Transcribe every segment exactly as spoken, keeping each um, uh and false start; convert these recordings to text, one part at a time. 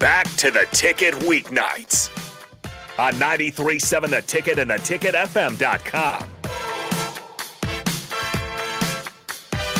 back to The Ticket Weeknights on ninety-three point seven The Ticket and the ticket f m dot com.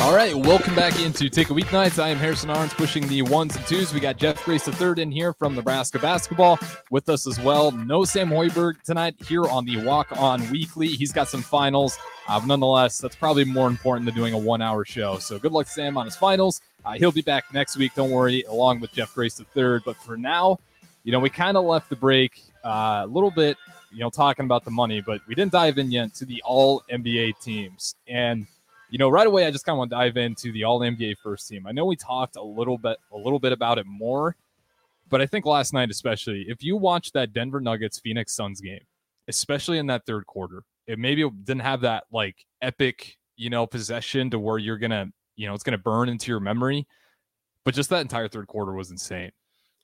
All right, welcome back into Ticket Weeknights. I am Harrison Arns pushing the ones and twos. We got Jeff Grace the third in here from Nebraska basketball with us as well. No Sam Hoiberg tonight here on the Walk On Weekly. He's got some finals. Uh, nonetheless, that's probably more important than doing a one-hour show. So good luck to Sam on his finals. Uh, he'll be back next week, don't worry, along with Jeff Grace the third. But for now, you know, we kind of left the break uh, a little bit, you know, talking about the money, but we didn't dive in yet to the All N B A teams. And you know, right away, I just kind of want to dive into the All N B A first team. I know we talked a little bit, a little bit about it more, but I think last night, especially, if you watched that Denver Nuggets Phoenix Suns game, especially in that third quarter, it maybe didn't have that like epic, you know, possession to where you're gonna, you know, it's gonna burn into your memory. But just that entire third quarter was insane.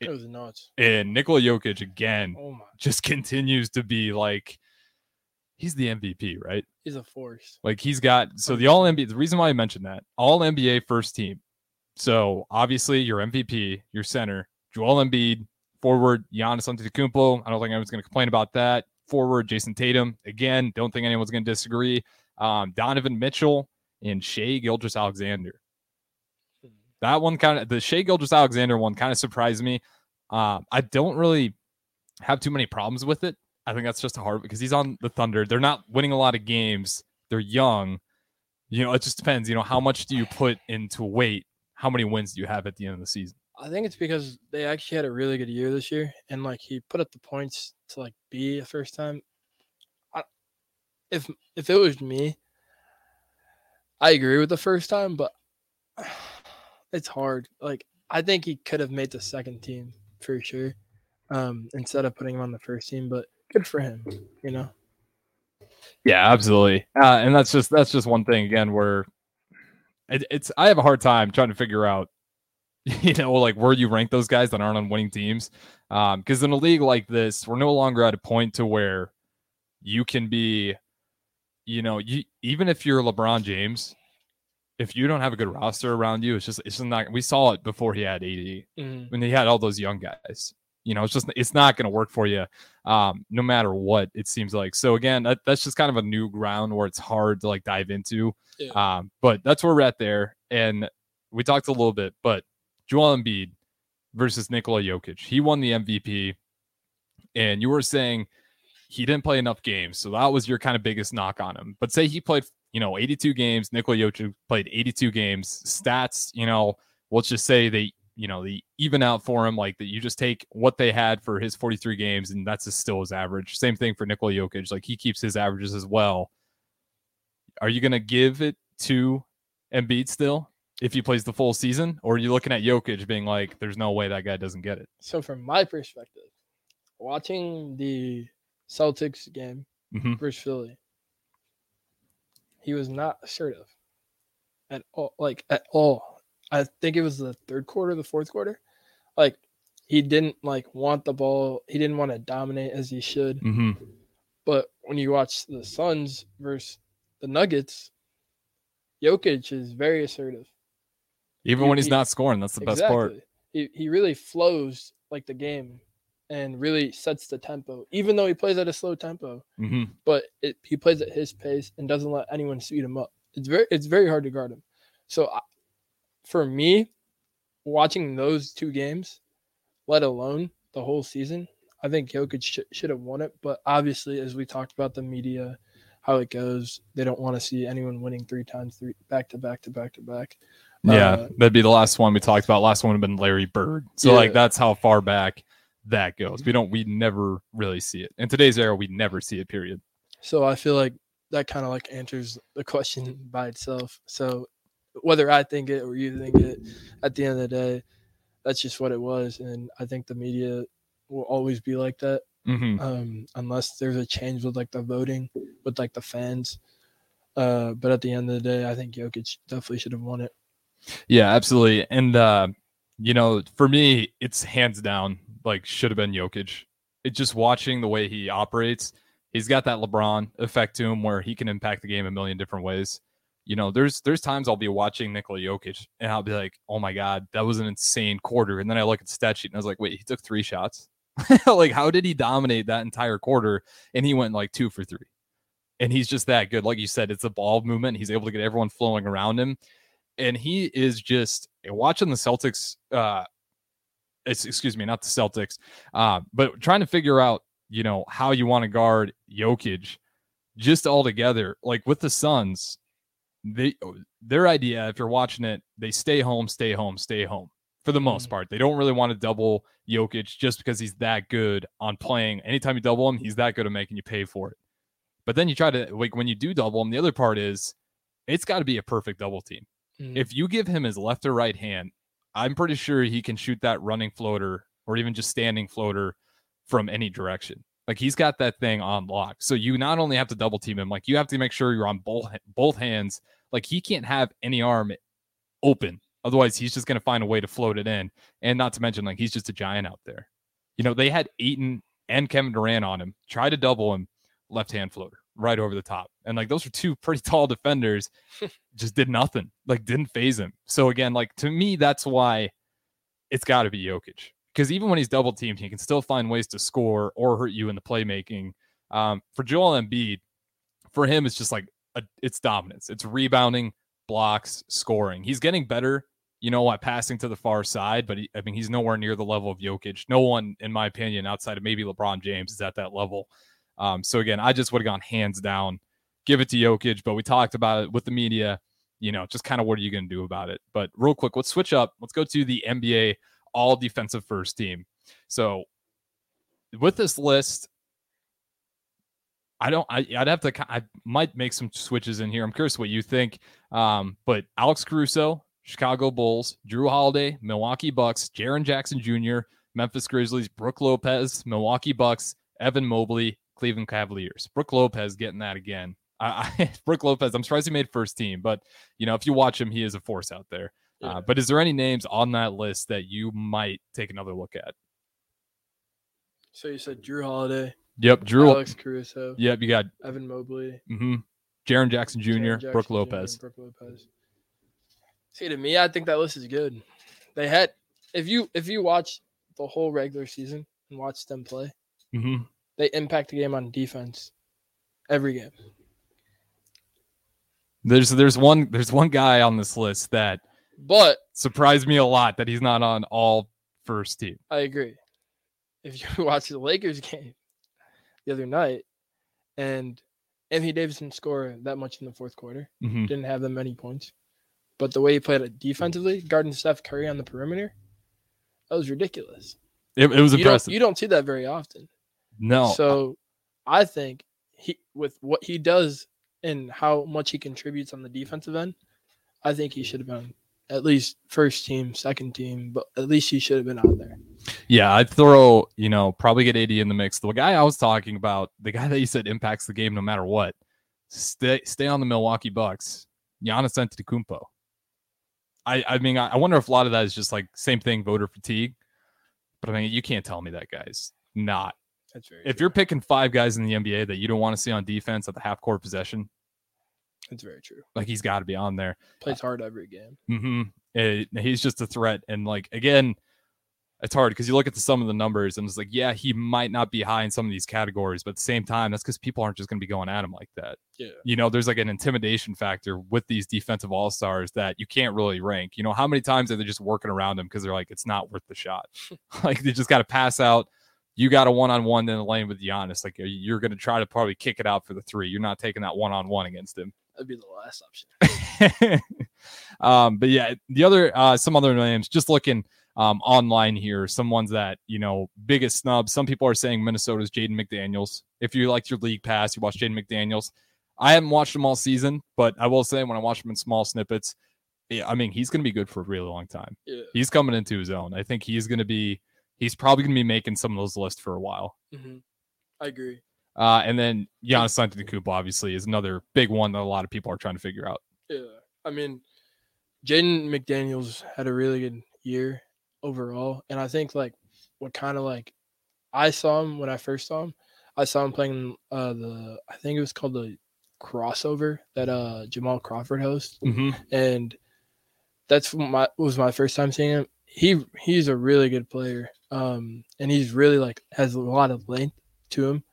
It, it was nuts. And Nikola Jokic again oh my. just continues to be like, he's the M V P, right? He's a force. Like he's got, so the all N B A, the reason why I mentioned that, all N B A first team. So obviously your M V P, your center, Joel Embiid, forward, Giannis Antetokounmpo. I don't think anyone's going to complain about that. Forward, Jason Tatum. Again, don't think anyone's going to disagree. Um, Donovan Mitchell and Shai Gilgeous-Alexander. That one kind of, the Shai Gilgeous-Alexander one kind of surprised me. Um, I don't really have too many problems with it. I think that's just hard because he's on the Thunder. They're not winning a lot of games. They're young. You know, it just depends. You know, how much do you put into weight? How many wins do you have at the end of the season? I think it's because they actually had a really good year this year. And, like, he put up the points to, like, be a first time. I, if if it was me, I agree with the first time, but it's hard. Like, I think he could have made the second team for sure um, instead of putting him on the first team, but good for him, you know? Yeah, absolutely. Uh, and that's just, that's just one thing again, where it, it's, I have a hard time trying to figure out, you know, like where you rank those guys that aren't on winning teams. Um, cause in a league like this, we're no longer at a point to where you can be, you know, you, even if you're LeBron James, if you don't have a good roster around you, it's just, it's just not, we saw it before he had A D mm-hmm. when he had all those young guys. You know, it's just, it's not going to work for you um, no matter what, it seems like. So, again, that, that's just kind of a new ground where it's hard to, like, dive into. Yeah. Um, but that's where we're at there. And we talked a little bit, but Joel Embiid versus Nikola Jokic. He won the M V P. And you were saying he didn't play enough games. So that was your kind of biggest knock on him. But say he played, you know, eighty-two games. Nikola Jokic played eighty-two games. Stats, you know, let's just say they – you know, the even out for him, like that you just take what they had for his forty-three games and that's just still his average. Same thing for Nikola Jokic. Like he keeps his averages as well. Are you going to give it to Embiid still if he plays the full season? Or are you looking at Jokic being like, there's no way that guy doesn't get it? So from my perspective, watching the Celtics game mm-hmm. versus Philly, he was not assertive at all, like at all. I think it was the third quarter, the fourth quarter. Like he didn't like want the ball. He didn't want to dominate as he should. Mm-hmm. But when you watch the Suns versus the Nuggets, Jokic is very assertive. Even he, when he's he, not scoring, that's the exactly. best part. He he really flows like the game and really sets the tempo, even though he plays at a slow tempo. Mm-hmm. But it, he plays at his pace and doesn't let anyone speed him up. It's very it's very hard to guard him. So I, For me, watching those two games, let alone the whole season, I think Jokic sh- should have won it. But obviously, as we talked about the media, how it goes, they don't want to see anyone winning three times, three back to back to back to back. Yeah, uh, that'd be the last one we talked about. Last one would have been Larry Bird. So, yeah. like, that's how far back that goes. We don't, we never really see it. In today's era, we never see it, period. So, I feel like that kind of, like, answers the question by itself. So, whether I think it or you think it, at the end of the day, that's just what it was. And I think the media will always be like that mm-hmm. um, unless there's a change with, like, the voting, with, like, the fans. Uh, but at the end of the day, I think Jokic definitely should have won it. Yeah, absolutely. And, uh, you know, for me, it's hands down, like, should have been Jokic. It's just watching the way he operates. He's got that LeBron effect to him where he can impact the game a million different ways. you know, there's there's times I'll be watching Nikola Jokic and I'll be like, oh my God, that was an insane quarter. And then I look at the stat sheet and I was like, wait, he took three shots? Like, how did he dominate that entire quarter? And he went like two for three. And he's just that good. Like you said, it's a ball movement. He's able to get everyone flowing around him. And he is just watching the Celtics. Uh, it's, excuse me, not the Celtics, uh, but trying to figure out, you know, how you want to guard Jokic just all together. Like with the Suns, they, their idea, if you're watching it, they stay home, stay home, stay home for the most part. They don't really want to double Jokic just because he's that good on playing. Anytime you double him, he's that good at making you pay for it. But then you try to, like, when you do double him, the other part is it's got to be a perfect double team. Mm. If you give him his left or right hand, I'm pretty sure he can shoot that running floater or even just standing floater from any direction. Like, he's got that thing on lock. So you not only have to double team him, like, you have to make sure you're on both, both hands. Like, he can't have any arm open. Otherwise, he's just going to find a way to float it in. And not to mention, like, he's just a giant out there. You know, they had Ayton and Kevin Durant on him, try to double him. Left hand floater right over the top. And like, those are two pretty tall defenders. Just did nothing, like, didn't phase him. So again, like, to me, that's why it's got to be Jokic, because even when he's double teamed, he can still find ways to score or hurt you in the playmaking. Um, for Joel Embiid, for him, it's just like a, it's dominance. It's rebounding, blocks, scoring. He's getting better, you know, at passing to the far side, but he, I mean, he's nowhere near the level of Jokic. No one, in my opinion, outside of maybe LeBron James, is at that level. Um, so again, I just would have gone hands down, give it to Jokic, but we talked about it with the media, you know, just kind of what are you going to do about it? But real quick, let's switch up. Let's go to the N B A all defensive first team. So with this list, I don't, I, I'd have to, I might make some switches in here. I'm curious what you think. Um, but Alex Caruso, Chicago Bulls, Jrue Holiday, Milwaukee Bucks, Jaren Jackson Junior, Memphis Grizzlies, Brook Lopez, Milwaukee Bucks, Evan Mobley, Cleveland Cavaliers. Brook Lopez getting that again. I, I, Brook Lopez, I'm surprised he made first team, but you know, if you watch him, he is a force out there. Yeah. Uh, but is there any names on that list that you might take another look at? So you said Jrue Holiday. Yep. Jrue. Alex Caruso. Yep. You got Evan Mobley. Mm-hmm. Jaren Jackson Junior, Jaren Jackson Brook Lopez. Junior Brook Lopez. See, to me, I think that list is good. They had, if you, if you watch the whole regular season and watch them play, mm-hmm. they impact the game on defense every game. There's there's one there's one guy on this list that but surprised me a lot that he's not on all first team. I agree. If you watch the Lakers game the other night and Anthony Davis didn't score that much in the fourth quarter, mm-hmm. didn't have that many points, but the way he played it defensively, guarding Steph Curry on the perimeter, that was ridiculous. It, it was you impressive. Don't, you don't see that very often. No. So I think he, with what he does and how much he contributes on the defensive end, I think he should have been at least first team, second team, but at least he should have been out there. Yeah, I'd throw, you know, probably get A D in the mix. The guy I was talking about, the guy that you said impacts the game no matter what, stay stay on the Milwaukee Bucks, Giannis Antetokounmpo. I, I mean, I, I wonder if a lot of that is just like same thing, voter fatigue. But I mean, you can't tell me that guy's not. That's very if true. You're picking five guys in the N B A that you don't want to see on defense at the half court possession, that's very true. Like, he's got to be on there. Plays hard every game. Mm-hmm. It, he's just a threat. And like, again, it's hard because you look at the, some of the numbers and it's like, yeah, he might not be high in some of these categories, but at the same time, that's because people aren't just going to be going at him like that. Yeah. You know, there's like an intimidation factor with these defensive all-stars that you can't really rank. You know, how many times are they just working around him because they're like, it's not worth the shot. Like, they just got to pass out. You got a one-on-one in the lane with Giannis. Like, you're going to try to probably kick it out for the three. You're not taking that one-on-one against him. That'd be the last option. um, but yeah, the other, uh, some other names, just looking um, online here, some ones that, you know, biggest snubs. Some people are saying Minnesota's Jaden McDaniels. If you liked your league pass, you watch Jaden McDaniels. I haven't watched him all season, but I will say when I watch him in small snippets, yeah, I mean, he's going to be good for a really long time. Yeah. He's coming into his own. I think he's going to be, he's probably going to be making some of those lists for a while. Mm-hmm. I agree. Uh, and then Giannis Antetokounmpo, obviously, is another big one that a lot of people are trying to figure out. Yeah. I mean, Jaden McDaniels had a really good year overall. And I think, like, what kind of, like, I saw him when I first saw him. I saw him playing uh, the, I think it was called the crossover that uh, Jamal Crawford hosts, mm-hmm. and that's my was my first time seeing him. He he's a really good player, um, and he's really like has a lot of length to him.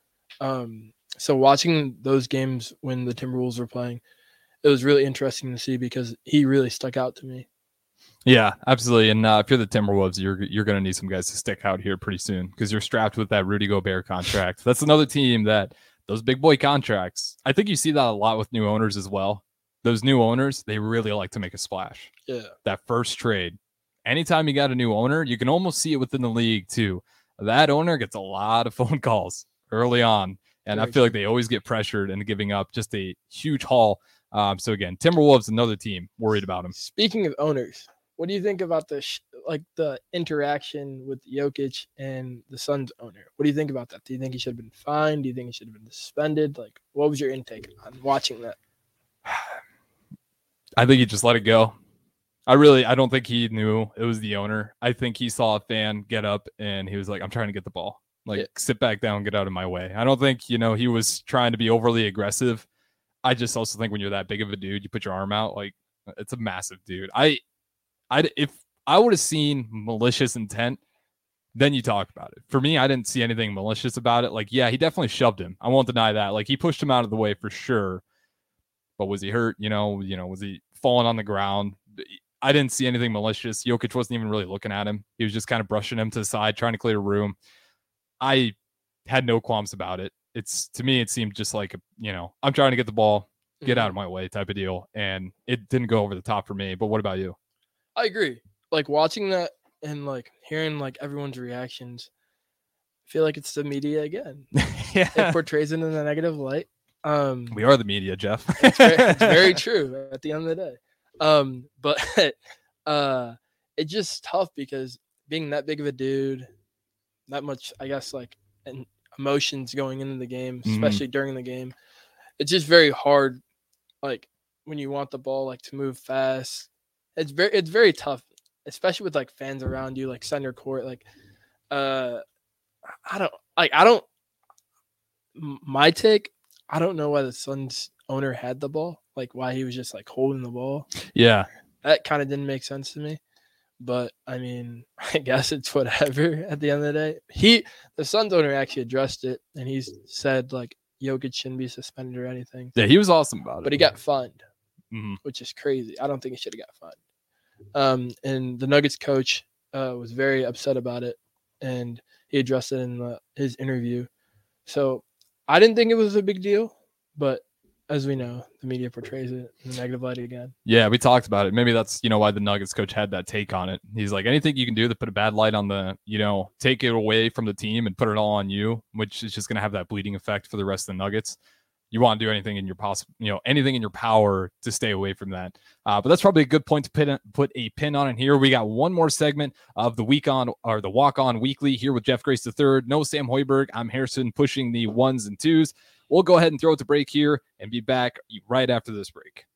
Um, so watching those games when the Timberwolves were playing, it was really interesting to see because he really stuck out to me. Yeah, absolutely. And uh, if you're the Timberwolves, you're you're going to need some guys to stick out here pretty soon because you're strapped with that Rudy Gobert contract. That's another team that those big boy contracts. I think you see that a lot with new owners as well. Those new owners, they really like to make a splash. Yeah. That first trade. Anytime you got a new owner, you can almost see it within the league too. That owner gets a lot of phone calls early on, and I feel like they always get pressured into giving up just a huge haul. Um, so again, Timberwolves, another team worried about him. Speaking of owners, what do you think about the sh- like the interaction with Jokic and the Suns owner? What do you think about that? Do you think he should have been fined? Do you think he should have been suspended? Like, what was your intake on watching that? I think he just let it go. I really, I don't think he knew it was the owner. I think he saw a fan get up and he was like, "I'm trying to get the ball. Like, yeah. sit back down, get out of my way." I don't think, you know, he was trying to be overly aggressive. I just also think when you're that big of a dude, you put your arm out, like it's a massive dude. I, I if I would have seen malicious intent, then you talk about it. For me, I didn't see anything malicious about it. Like, yeah, he definitely shoved him. I won't deny that. Like, he pushed him out of the way for sure. But was he hurt? You know, you know, was he falling on the ground? I didn't see anything malicious. Jokic wasn't even really looking at him. He was just kind of brushing him to the side, trying to clear room. I had no qualms about it. It's to me, it seemed just like, you know, I'm trying to get the ball, get out of my way type of deal. And it didn't go over the top for me. But what about you? I agree. Like watching that and like hearing like everyone's reactions, I feel like it's the media again. Yeah. It portrays it in a negative light. Um, we are the media, Jeff. It's very, it's very true at the end of the day. Um, but uh, it's just tough because being that big of a dude, that much, I guess, like, and emotions going into the game, especially mm-hmm. during the game. It's just very hard, like when you want the ball, like to move fast. It's very, it's very tough, especially with like fans around you, like center court. Like, uh, I don't, like, I don't. My take, I don't know why the Suns owner had the ball, like why he was just like holding the ball. Yeah, that kind of didn't make sense to me. But I mean, I guess it's whatever at the end of the day. He, the Suns owner actually addressed it, and he said like Jokic shouldn't be suspended or anything. Yeah, he was awesome about it. But he got fined, mm-hmm. which is crazy. I don't think he should have got fined. Um, and the Nuggets coach uh, was very upset about it, and he addressed it in the, his interview. So I didn't think it was a big deal, but as we know, the media portrays it in a negative light again. Yeah, we talked about it. Maybe that's, you know, why the Nuggets coach had that take on it. He's like, anything you can do to put a bad light on the, you know, take it away from the team and put it all on you, which is just going to have that bleeding effect for the rest of the Nuggets. You want to do anything in your possible, you know, anything in your power to stay away from that. Uh, but that's probably a good point to pin, put a pin on. And here we got one more segment of the week on or the walk on weekly here with Jeff Grace the third. No Sam Hoiberg. I'm Harrison pushing the ones and twos. We'll go ahead and throw it to break here and be back right after this break.